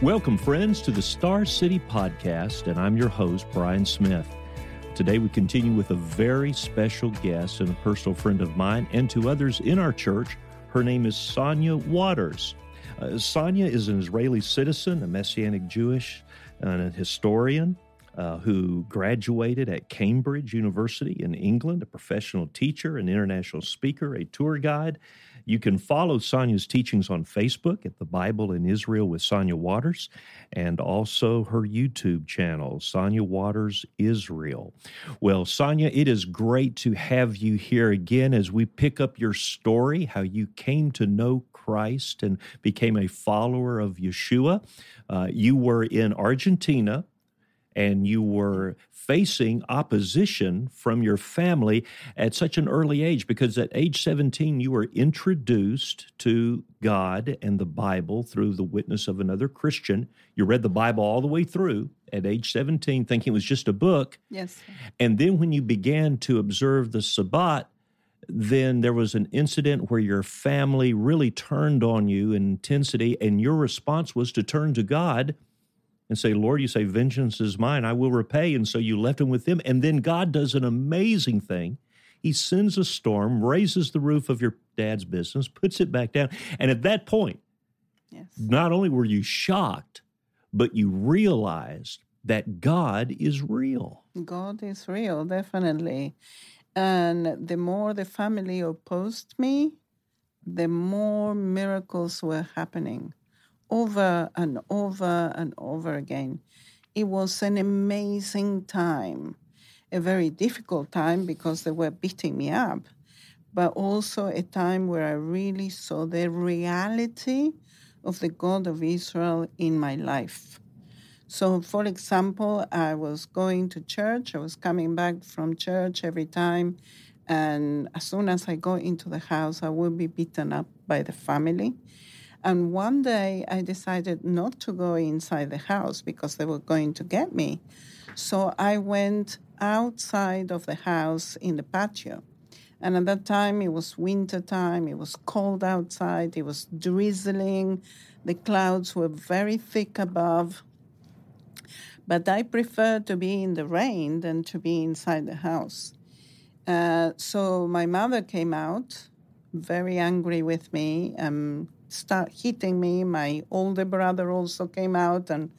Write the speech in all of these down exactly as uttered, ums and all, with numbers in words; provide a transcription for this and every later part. Welcome, friends, to the Star City Podcast, and I'm your host, Bryan Smith. Today we continue with a very special guest and a personal friend of mine and to others in our church. Her name is Sonia Waters. Uh, Sonia is an Israeli citizen, a Messianic Jewish, and a historian uh, who graduated at Cambridge University in England, a professional teacher, an international speaker, a tour guide. You can follow Sonia's teachings on Facebook at The Bible in Israel with Sonia Waters, and also her YouTube channel, Sonia Waters Israel. Well, Sonia, it is great to have you here again as we pick up your story, how you came to know Christ and became a follower of Yeshua. Uh, you were in Argentina, and you were facing opposition from your family at such an early age, because at age seventeen, you were introduced to God and the Bible through the witness of another Christian. You read the Bible all the way through at age seventeen, thinking it was just a book. Yes. And then when you began to observe the Sabbath, then there was an incident where your family really turned on you in intensity, and your response was to turn to God and say, Lord, you say, vengeance is mine, I will repay. And so you left him with them. And then God does an amazing thing. He sends a storm, raises the roof of your dad's business, puts it back down. And at that point, yes, not only were you shocked, but you realized that God is real. God is real, definitely. And the more the family opposed me, the more miracles were happening. Over and over and over again. It was an amazing time, a very difficult time because they were beating me up, but also a time where I really saw the reality of the God of Israel in my life. So, for example, I was going to church, I was coming back from church every time, and as soon as I go into the house, I would be beaten up by the family. And one day I decided not to go inside the house because they were going to get me. So I went outside of the house in the patio. And at that time it was winter time, it was cold outside, it was drizzling, the clouds were very thick above. But I preferred to be in the rain than to be inside the house. Uh, so my mother came out very angry with me, um, start hitting me. My older brother also came out and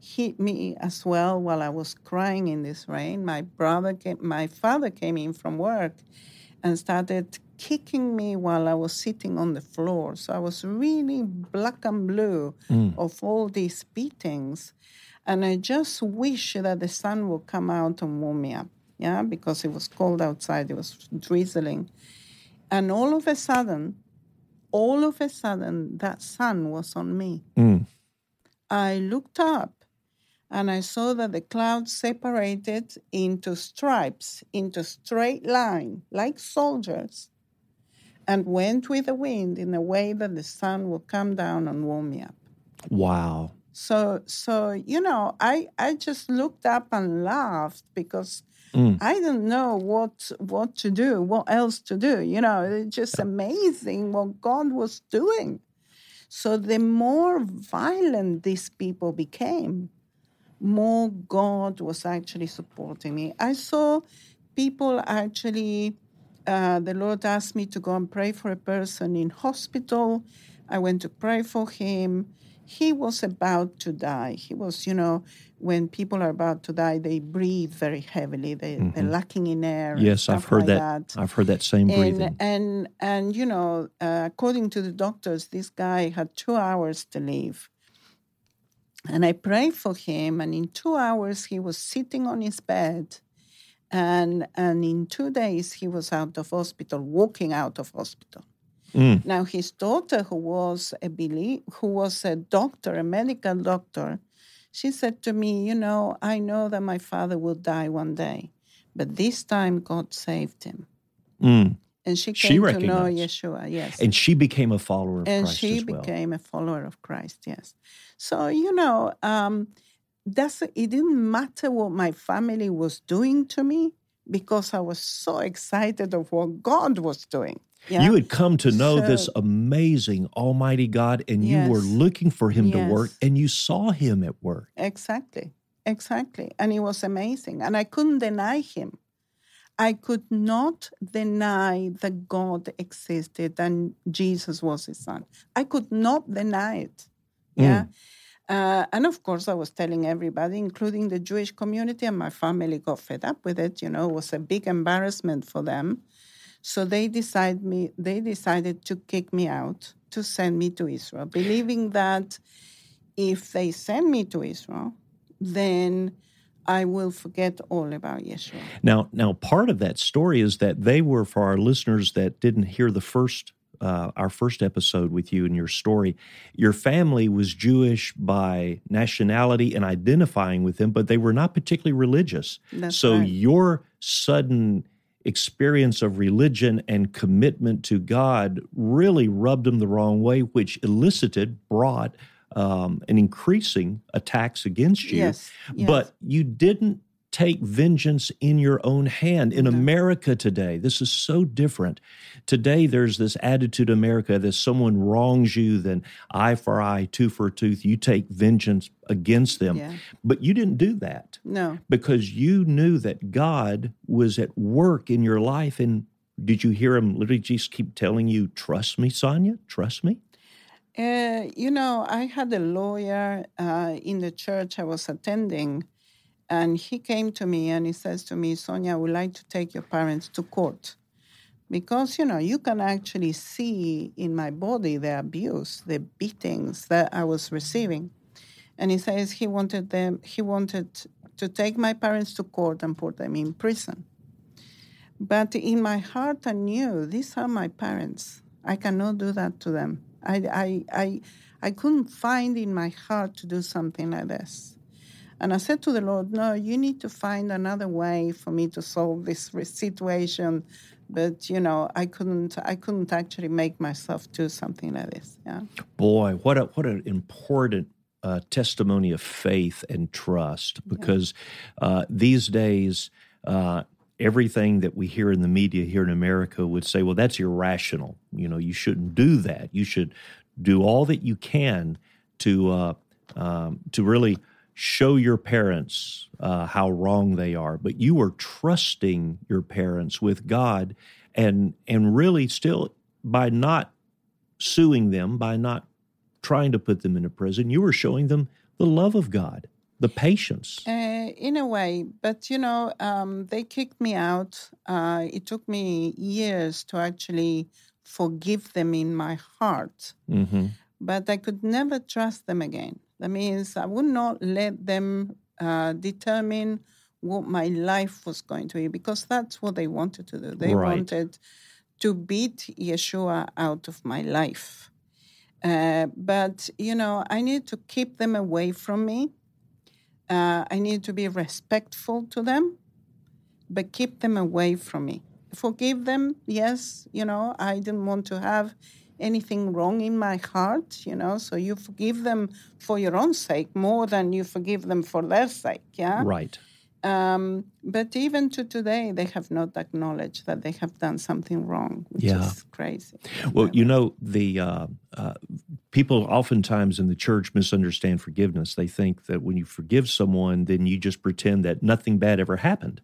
hit me as well while I was crying in this rain. My brother came, my father came in from work and started kicking me while I was sitting on the floor. So I was really black and blue mm. of all these beatings. And I just wish that the sun would come out and warm me up, yeah, because it was cold outside, it was drizzling. And all of a sudden, All of a sudden, that sun was on me. Mm. I looked up and I saw that the clouds separated into stripes, into straight line, like soldiers, and went with the wind in a way that the sun would come down and warm me up. Wow. So, so you know, I, I just looked up and laughed because Mm. I don't know what what to do, what else to do. You know, it's just amazing what God was doing. So the more violent these people became, more God was actually supporting me. I saw people actually, uh, the Lord asked me to go and pray for a person in hospital. I went to pray for him. He was about to die. He was, you know, when people are about to die, they breathe very heavily. They, mm-hmm. They're lacking in air. Yes, I've heard like that. that. I've heard that same and, breathing. And, and you know, uh, according to the doctors, this guy had two hours to live. And I prayed for him, and in two hours, he was sitting on his bed. And, and in two days, he was out of hospital, walking out of hospital. Mm. Now, his daughter, who was a belie- who was a doctor, a medical doctor, she said to me, you know, I know that my father will die one day, but this time God saved him. Mm. And she came she to know Yeshua, yes. And she became a follower of and Christ as well. And she became a follower of Christ, yes. So, you know, um, that's, it didn't matter what my family was doing to me because I was so excited of what God was doing. Yeah. You had come to know so, this amazing, almighty God, and yes. you were looking for him yes. to work, and you saw him at work. Exactly, exactly. And it was amazing. And I couldn't deny him. I could not deny that God existed and Jesus was his son. I could not deny it. Yeah. Mm. Uh, and of course, I was telling everybody, including the Jewish community, and my family got fed up with it. You know, it was a big embarrassment for them. So they decided me. They decided to kick me out, to send me to Israel, believing that if they send me to Israel, then I will forget all about Yeshua. Now, now, part of that story is that they were, for our listeners that didn't hear the first, uh, our first episode with you and your story, your family was Jewish by nationality and identifying with them, but they were not particularly religious. That's so right. Your sudden experience of religion and commitment to God really rubbed them the wrong way, which elicited, brought um, an increasing attacks against you. Yes, yes. But you didn't take vengeance in your own hand. In no. America today, this is so different. Today, there's this attitude in America that if someone wrongs you, then eye for eye, tooth for tooth, you take vengeance against them. Yeah. But you didn't do that. No. Because you knew that God was at work in your life. And did you hear him literally just keep telling you, trust me, Sonia, trust me? Uh, you know, I had a lawyer uh, in the church I was attending. And he came to me and he says to me, Sonia, I would like to take your parents to court. Because, you know, you can actually see in my body the abuse, the beatings that I was receiving. And he says he wanted them, he wanted to take my parents to court and put them in prison. But in my heart, I knew these are my parents. I cannot do that to them. I, I, I, I couldn't find in my heart to do something like this. And I said to the Lord, no, you need to find another way for me to solve this situation. But, you know, I couldn't I couldn't actually make myself do something like this. Yeah. Boy, what a, what an important uh, testimony of faith and trust. Because yeah. uh, these days, uh, everything that we hear in the media here in America would say, well, that's irrational. You know, you shouldn't do that. You should do all that you can to uh, um, to really show your parents uh, how wrong they are. But you were trusting your parents with God and and really still by not suing them, by not trying to put them into prison, you were showing them the love of God, the patience. Uh, in a way. But, you know, um, they kicked me out. Uh, it took me years to actually forgive them in my heart. Mm-hmm. But I could never trust them again. That means I would not let them uh, determine what my life was going to be, because that's what they wanted to do. They right. wanted to beat Yeshua out of my life. Uh, but, you know, I need to keep them away from me. Uh, I need to be respectful to them, but keep them away from me. Forgive them, yes, you know, I didn't want to have anything wrong in my heart, you know, so you forgive them for your own sake more than you forgive them for their sake, yeah? Right. Um, but even to today, they have not acknowledged that they have done something wrong, which yeah. is crazy. Well, you know, the uh, uh, people oftentimes in the church misunderstand forgiveness. They think that when you forgive someone, then you just pretend that nothing bad ever happened.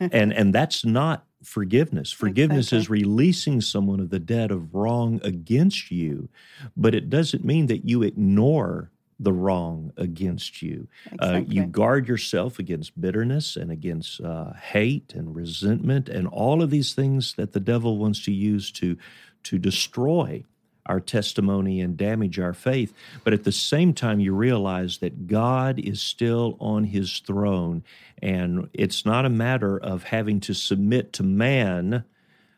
and and that's not forgiveness. Forgiveness exactly. is releasing someone of the debt of wrong against you, but it doesn't mean that you ignore the wrong against you. Exactly. Uh, you guard yourself against bitterness and against uh, hate and resentment and all of these things that the devil wants to use to, to destroy our testimony and damage our faith. But at the same time, you realize that God is still on his throne, and it's not a matter of having to submit to man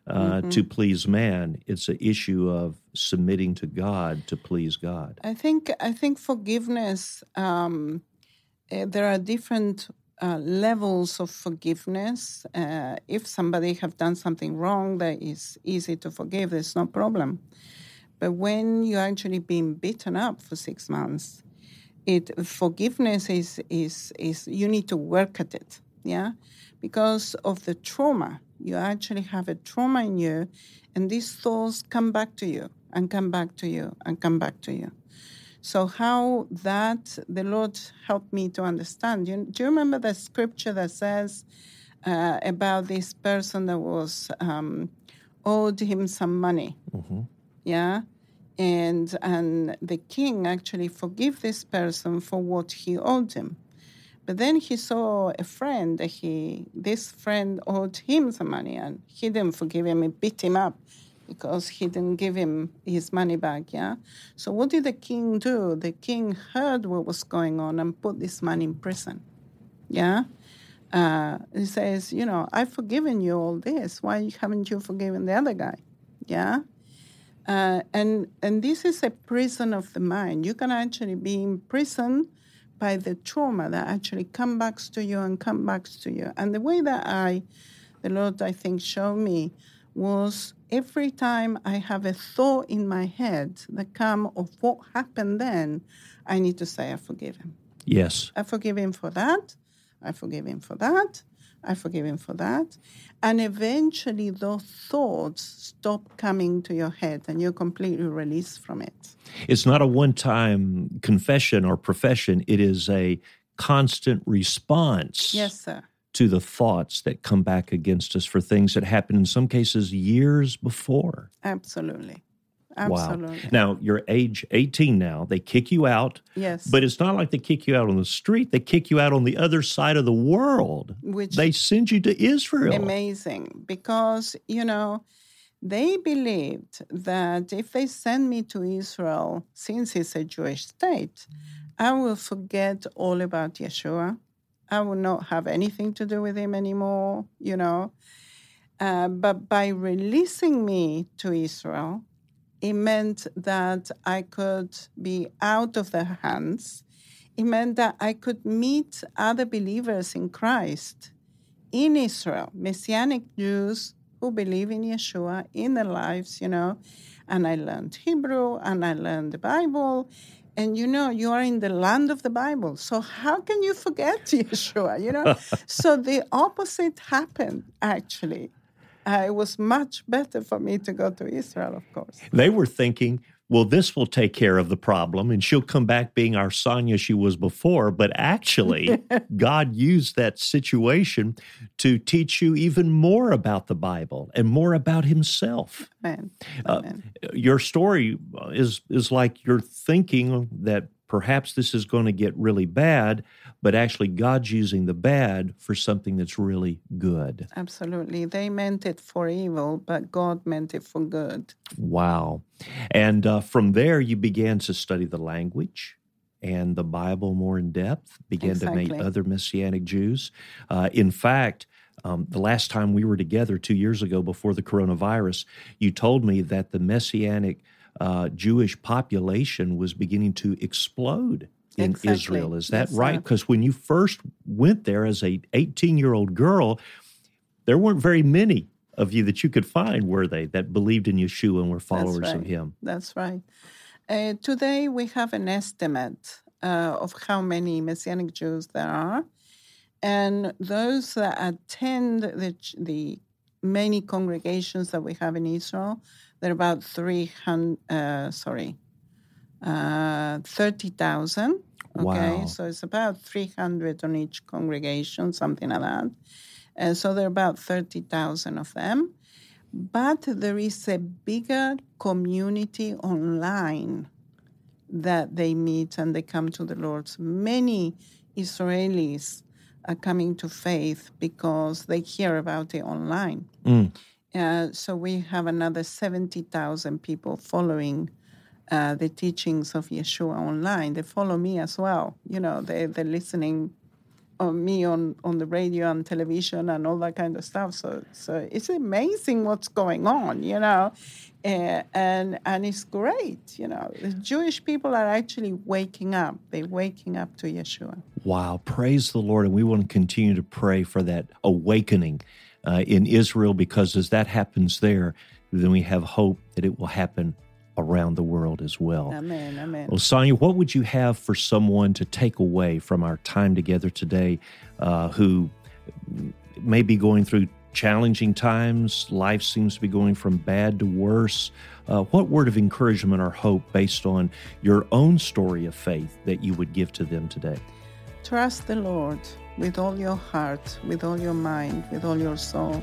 uh, mm-hmm. to please man. It's an issue of submitting to God to please God. I think I think forgiveness, um, uh, there are different uh, levels of forgiveness. Uh, if somebody have done something wrong, that is easy to forgive. There's no problem. But when you're actually being beaten up for six months, it forgiveness is, is is you need to work at it, yeah? Because of the trauma. You actually have a trauma in you, And these thoughts come back to you and come back to you and come back to you. So how that the Lord helped me to understand. You, do you remember the scripture that says uh, about this person that was um, owed him some money? Mm-hmm. Yeah. And and the king actually forgave this person for what he owed him. But then he saw a friend that he, this friend owed him some money, and he didn't forgive him. He beat him up because he didn't give him his money back, yeah? So what did the king do? The king heard what was going on and put this man in prison, yeah? Uh, he says, you know, I've forgiven you all this. Why haven't you forgiven the other guy, yeah? Uh, and and this is a prison of the mind. You can actually be in prison by the trauma that actually come back to you and come back to you. And the way that I, the Lord, I think, showed me was every time I have a thought in my head that come of what happened then, I need to say, I forgive him. Yes. I forgive him for that. I forgive him for that. I forgive him for that. And eventually those thoughts stop coming to your head and you're completely released from it. It's not a one-time confession or profession. It is a constant response. Yes, sir. To the thoughts that come back against us for things that happened in some cases years before. Absolutely. Absolutely. Wow. Now, you're age eighteen now. They kick you out. Yes. But it's not like they kick you out on the street. They kick you out on the other side of the world. Which they send you to Israel. Amazing. Because, you know, they believed that if they send me to Israel, since it's a Jewish state, I will forget all about Yeshua. I will not have anything to do with him anymore, you know. Uh, but by releasing me to Israel, it meant that I could be out of their hands. It meant that I could meet other believers in Christ in Israel, Messianic Jews who believe in Yeshua in their lives, you know. And I learned Hebrew and I learned the Bible. And, you know, you are in the land of the Bible. So how can you forget Yeshua, you know? So the opposite happened, actually. Uh, it was much better for me to go to Israel, of course. They were thinking, well, this will take care of the problem, and she'll come back being our Sonia she was before. But actually, God used that situation to teach you even more about the Bible and more about himself. Amen. Amen. Uh, your story is is like you're thinking that perhaps this is going to get really bad, but actually God's using the bad for something that's really good. Absolutely. They meant it for evil, but God meant it for good. Wow. And uh, from there, you began to study the language and the Bible more in depth, began exactly. to meet other Messianic Jews. Uh, in fact, um, the last time we were together two years ago before the coronavirus, you told me that the Messianic Uh, Jewish population was beginning to explode in exactly. Israel. Is that yes, right? Because when you first went there as an eighteen-year-old girl, there weren't very many of you that you could find, were they, that believed in Yeshua and were followers That's right. of him? That's right. Uh, today we have an estimate uh, of how many Messianic Jews there are. And those that attend the, the many congregations that we have in Israel, there are about three hundred, uh, sorry, uh, thirty thousand, okay? Wow. So it's about three hundred on each congregation, something like that. And so there are about thirty thousand of them. But there is a bigger community online that they meet and they come to the Lord. Many Israelis are coming to faith because they hear about it online. Mm. Uh, so we have another seventy thousand people following uh, the teachings of Yeshua online. They follow me as well. You know, they, they're listening on me on, on the radio and television and all that kind of stuff. So so it's amazing what's going on, you know, uh, and and it's great, you know. The Jewish people are actually waking up. They're waking up to Yeshua. Wow, praise the Lord. And we want to continue to pray for that awakening Uh, in Israel, because as that happens there, then we have hope that it will happen around the world as well. Amen, amen. Well, Sonia, what would you have for someone to take away from our time together today uh, who may be going through challenging times. Life seems to be going from bad to worse. Uh, what word of encouragement or hope based on your own story of faith that you would give to them today? Trust the Lord with all your heart, with all your mind, with all your soul,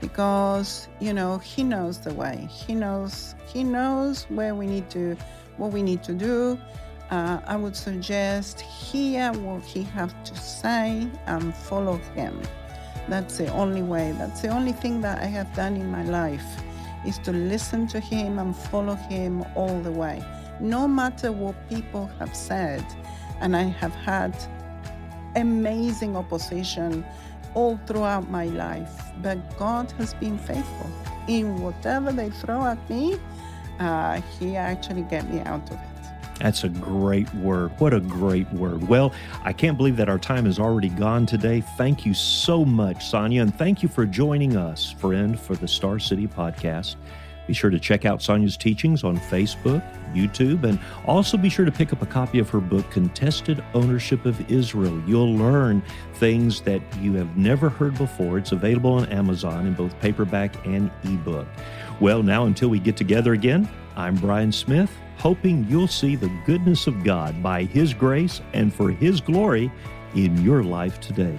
because, you know, He knows the way. He knows, He knows where we need to, what we need to do. Uh, I would suggest hear what He has to say and follow Him. That's the only way. That's the only thing that I have done in my life, is to listen to Him and follow Him all the way. No matter what people have said, and I have had amazing opposition all throughout my life, but God has been faithful. In whatever they throw at me, uh, He actually get me out of it. That's a great word. What a great word. Well, I can't believe that our time is already gone today. Thank you so much, Sonia, and thank you for joining us, friend, for the Star City Podcast. Be sure to check out Sonia's teachings on Facebook, YouTube, and also be sure to pick up a copy of her book, Contested Ownership of Israel. You'll learn things that you have never heard before. It's available on Amazon in both paperback and ebook. Well, now until we get together again, I'm Bryan Smith, hoping you'll see the goodness of God by His grace and for His glory in your life today.